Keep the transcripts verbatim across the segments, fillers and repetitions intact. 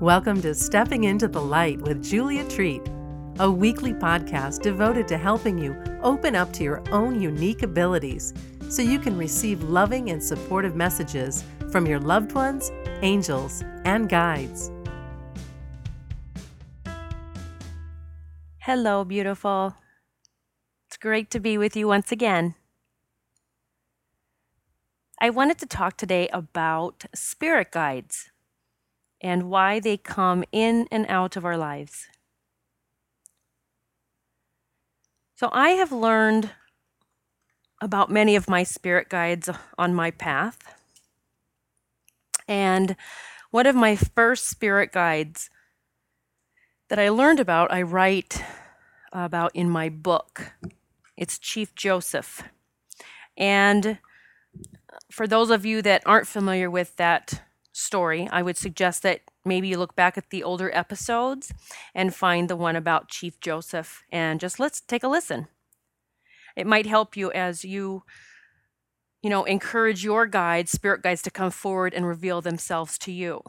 Welcome to Stepping into the Light with Julia Treat, a weekly podcast devoted to helping you open up to your own unique abilities so you can receive loving and supportive messages from your loved ones, angels, and guides. Hello, beautiful. It's great to be with you once again. I wanted to talk today about spirit guides and why they come in and out of our lives. So I have learned about many of my spirit guides on my path. And one of my first spirit guides that I learned about, I write about in my book. It's Chief Joseph. And for those of you that aren't familiar with that story, I would suggest that maybe you look back at the older episodes and find the one about Chief Joseph and just let's take a listen. It might help you as you, you know, encourage your guides, spirit guides, to come forward and reveal themselves to you.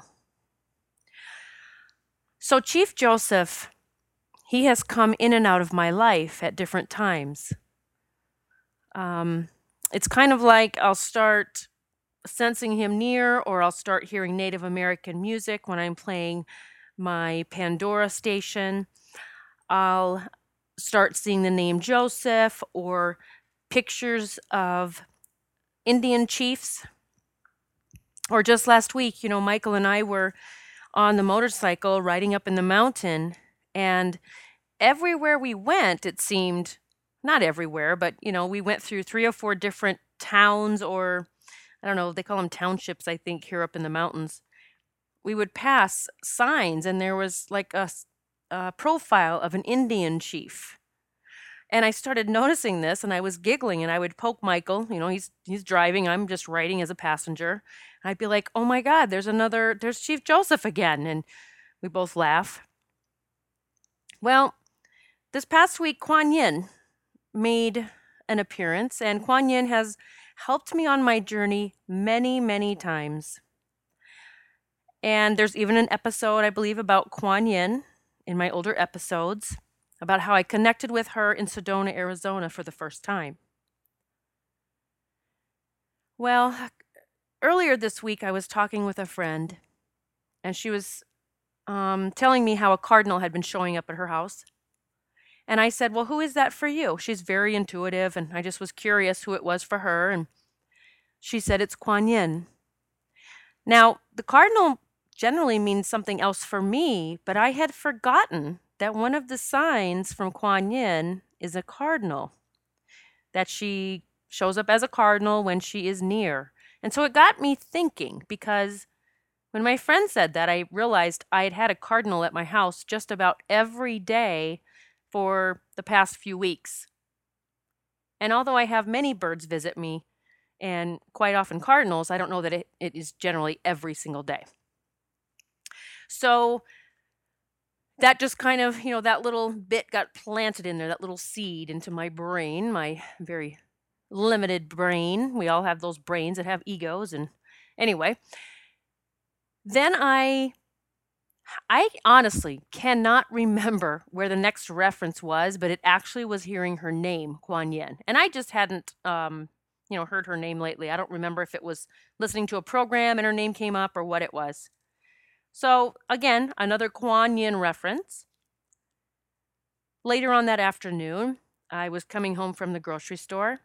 So Chief Joseph, he has come in and out of my life at different times. Um, it's kind of like I'll start sensing him near, or I'll start hearing Native American music when I'm playing my Pandora station. I'll start seeing the name Joseph or pictures of Indian chiefs. Or just last week, you know, Michael and I were on the motorcycle riding up in the mountain, and everywhere we went, it seemed, not everywhere, but, you know, we went through three or four different towns, or I don't know, they call them townships, I think, here up in the mountains. We would pass signs, and there was like a, a profile of an Indian chief. And I started noticing this, and I was giggling, and I would poke Michael. You know, he's he's driving. I'm just riding as a passenger. And I'd be like, oh, my God, there's another, there's Chief Joseph again. And we both laugh. Well, this past week, Guanyin made an appearance, and Guanyin has helped me on my journey many, many times. And there's even an episode, I believe, about Guanyin in my older episodes, about how I connected with her in Sedona, Arizona for the first time. Well, earlier this week, I was talking with a friend, and she was um, telling me how a cardinal had been showing up at her house. And I said, well, who is that for you? She's very intuitive, and I just was curious who it was for her. And she said, it's Guanyin. Now, the cardinal generally means something else for me, but I had forgotten that one of the signs from Guanyin is a cardinal, that she shows up as a cardinal when she is near. And so it got me thinking, because when my friend said that, I realized I had had a cardinal at my house just about every day for the past few weeks. And although I have many birds visit me, and quite often cardinals, I don't know that it, it is generally every single day. So that just kind of, you know, that little bit got planted in there, that little seed into my brain, my very limited brain. We all have those brains that have egos. And anyway, then I I honestly cannot remember where the next reference was, but it actually was hearing her name, Guanyin. And I just hadn't, um, you know, heard her name lately. I don't remember if it was listening to a program and her name came up or what it was. So again, another Guanyin reference. Later on that afternoon, I was coming home from the grocery store,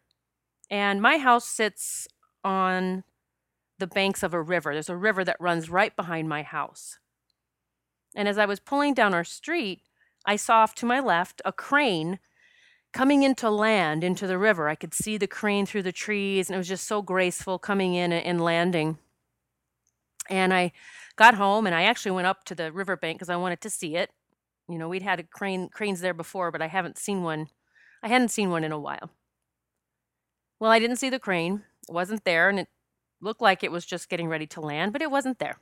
and my house sits on the banks of a river. There's a river that runs right behind my house. And as I was pulling down our street, I saw off to my left a crane coming into land, into the river. I could see the crane through the trees, and it was just so graceful coming in and landing. And I got home, and I actually went up to the riverbank because I wanted to see it. You know, we'd had a crane, cranes there before, but I haven't seen one. I hadn't seen one in a while. Well, I didn't see the crane. It wasn't there, and it looked like it was just getting ready to land, but it wasn't there.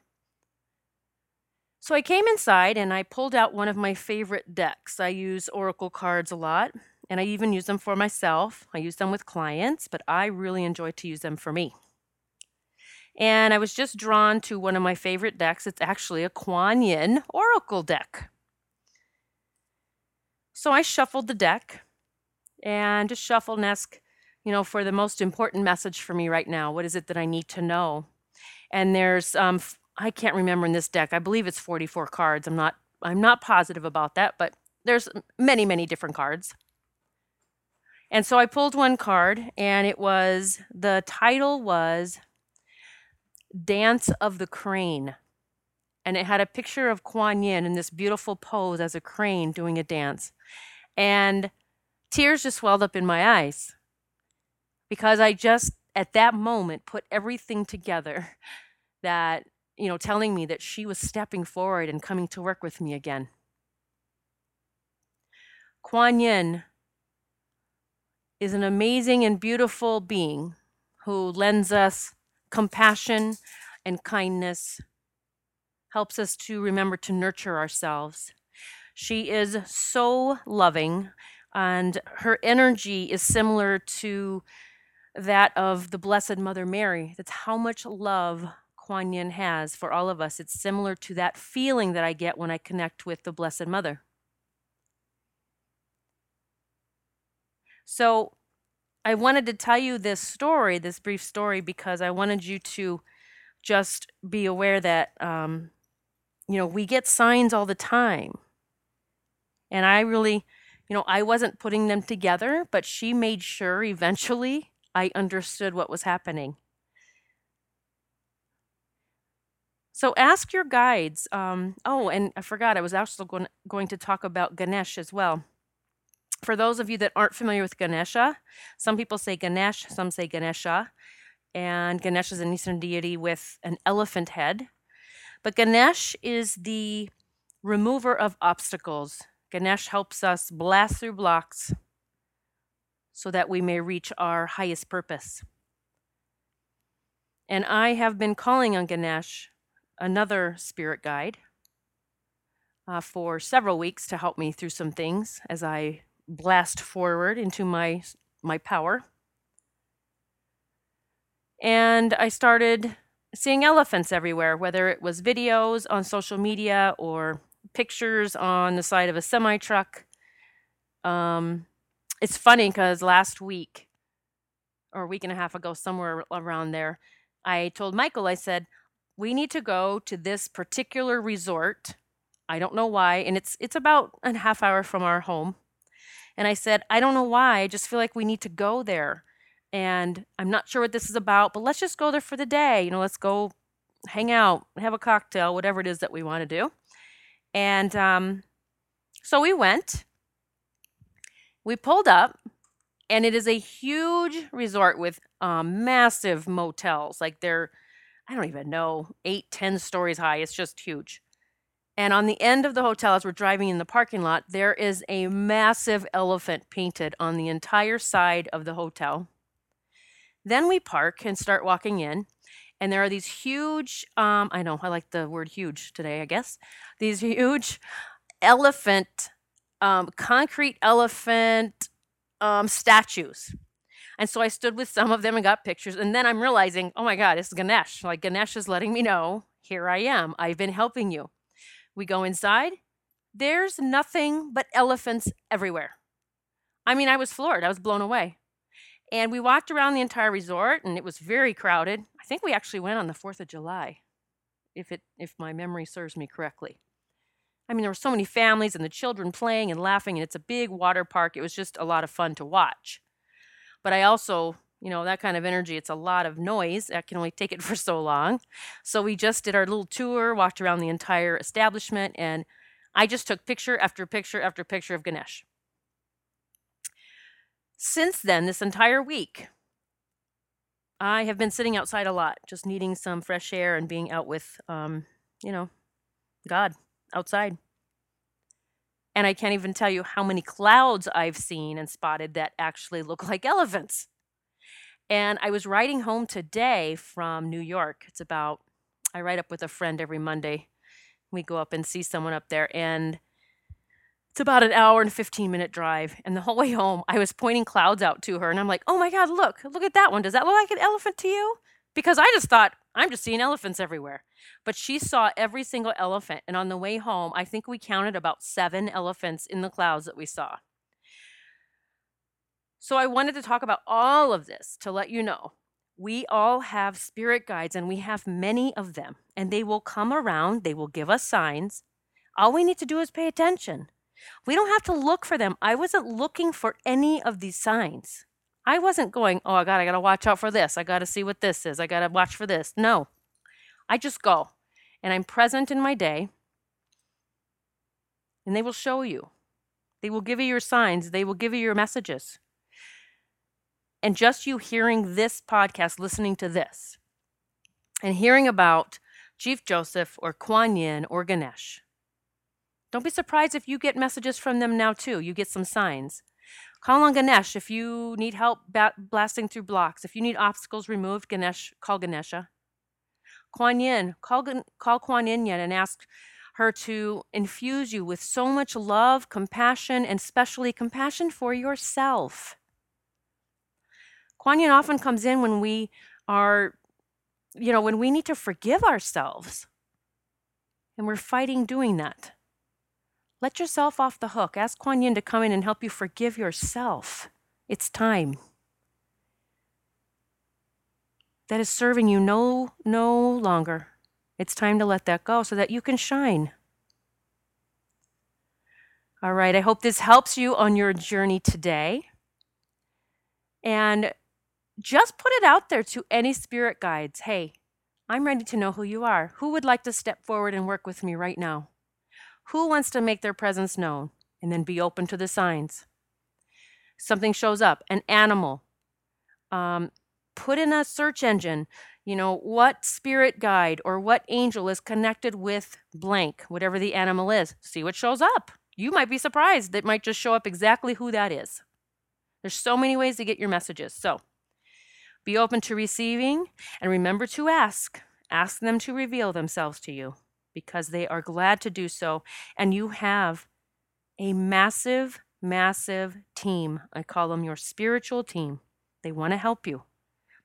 So I came inside, and I pulled out one of my favorite decks. I use oracle cards a lot, and I even use them for myself. I use them with clients, but I really enjoy to use them for me. And I was just drawn to one of my favorite decks. It's actually a Guanyin Oracle deck. So I shuffled the deck and just shuffled and asked, you know, for the most important message for me right now. What is it that I need to know? And there's, um, I can't remember in this deck, I believe it's forty-four cards. I'm not, I'm not positive about that, but there's many, many different cards. And so I pulled one card, and it was, the title was Dance of the Crane. And it had a picture of Guanyin in this beautiful pose as a crane doing a dance. And tears just welled up in my eyes because I just, at that moment, put everything together that, you know, telling me that she was stepping forward and coming to work with me again. Guanyin is an amazing and beautiful being who lends us compassion and kindness, helps us to remember to nurture ourselves. She is so loving, and her energy is similar to that of the Blessed Mother Mary. That's how much love Guanyin has for all of us. It's similar to that feeling that I get when I connect with the Blessed Mother. So I wanted to tell you this story, this brief story, because I wanted you to just be aware that, um, you know, we get signs all the time. And I really, you know, I wasn't putting them together, but she made sure eventually I understood what was happening. So ask your guides. Um, oh, and I forgot, I was also going, going to talk about Ganesh as well. For those of you that aren't familiar with Ganesha, some people say Ganesh, some say Ganesha, and Ganesh is an Eastern deity with an elephant head. But Ganesh is the remover of obstacles. Ganesh helps us blast through blocks so that we may reach our highest purpose. And I have been calling on Ganesh, another spirit guide, uh, for several weeks to help me through some things as I blast forward into my my power. And I started seeing elephants everywhere, whether it was videos on social media or pictures on the side of a semi-truck. Um, it's funny because last week, or a week and a half ago, somewhere around there, I told Michael, I said, we need to go to this particular resort. I don't know why. And it's it's about a half hour from our home. And I said, I don't know why, I just feel like we need to go there. And I'm not sure what this is about, but let's just go there for the day. You know, let's go hang out, have a cocktail, whatever it is that we want to do. And um, so we went, we pulled up, and it is a huge resort with um, massive motels. Like they're, I don't even know, eight, ten stories high. It's just huge. And on the end of the hotel, as we're driving in the parking lot, there is a massive elephant painted on the entire side of the hotel. Then we park and start walking in, and there are these huge, um, I know, I like the word huge today, I guess, these huge elephant, um, concrete elephant um, statues. And so I stood with some of them and got pictures, and then I'm realizing, oh my God, it's Ganesh. Like Ganesh is letting me know, here I am, I've been helping you. We go inside, there's nothing but elephants everywhere. I mean, I was floored, I was blown away. And we walked around the entire resort and it was very crowded. I think we actually went on the fourth of July, if it if my memory serves me correctly. I mean, there were so many families and the children playing and laughing, and it's a big water park. It was just a lot of fun to watch. But I also, you know, that kind of energy, it's a lot of noise. I can only take it for so long. So we just did our little tour, walked around the entire establishment, and I just took picture after picture after picture of Ganesh. Since then, this entire week, I have been sitting outside a lot, just needing some fresh air and being out with, um, you know, God outside. And I can't even tell you how many clouds I've seen and spotted that actually look like elephants. And I was riding home today from New York. It's about, I ride up with a friend every Monday. We go up and see someone up there. And it's about an hour and fifteen minute drive. And the whole way home, I was pointing clouds out to her. And I'm like, oh my God, look, look at that one. Does that look like an elephant to you? Because I just thought, I'm just seeing elephants everywhere. But she saw every single elephant. And on the way home, I think we counted about seven elephants in the clouds that we saw. So I wanted to talk about all of this to let you know we all have spirit guides, and we have many of them, and they will come around. They will give us signs. All we need to do is pay attention. We don't have to look for them. I wasn't looking for any of these signs. I wasn't going, oh, God, I got to watch out for this. I got to see what this is. I got to watch for this. No, I just go, and I'm present in my day, and they will show you. They will give you your signs. They will give you your messages. And just you hearing this podcast, listening to this, and hearing about Chief Joseph or Guanyin or Ganesh, don't be surprised if you get messages from them now, too. You get some signs. Call on Ganesh if you need help bat- blasting through blocks. If you need obstacles removed, Ganesh, call Ganesha. Guanyin, call, call Guanyin and ask her to infuse you with so much love, compassion, and especially compassion for yourself. Guanyin often comes in when we are, you know, when we need to forgive ourselves. And we're fighting doing that. Let yourself off the hook. Ask Guanyin to come in and help you forgive yourself. It's time. That is serving you no, no longer. It's time to let that go so that you can shine. All right, I hope this helps you on your journey today. And just put it out there to any spirit guides. Hey, I'm ready to know who you are. Who would like to step forward and work with me right now? Who wants to make their presence known? And then be open to the signs. Something shows up, an animal. Um, put in a search engine, you know, what spirit guide or what angel is connected with blank, whatever the animal is. See what shows up. You might be surprised. It might just show up exactly who that is. There's so many ways to get your messages. So be open to receiving, and remember to ask. Ask them to reveal themselves to you, because they are glad to do so. And you have a massive, massive team. I call them your spiritual team. They want to help you,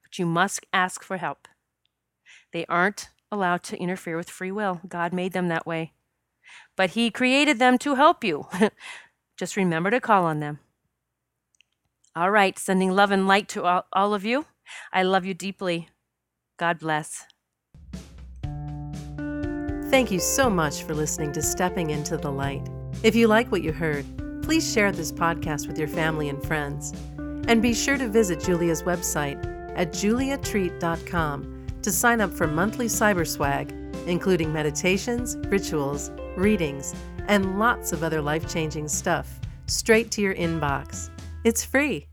but you must ask for help. They aren't allowed to interfere with free will. God made them that way, but He created them to help you. Just remember to call on them. All right, sending love and light to all, all of you. I love you deeply. God bless. Thank you so much for listening to Stepping into the Light. If you like what you heard, please share this podcast with your family and friends. And be sure to visit Julia's website at julia treat dot com to sign up for monthly cyber swag, including meditations, rituals, readings, and lots of other life-changing stuff straight to your inbox. It's free.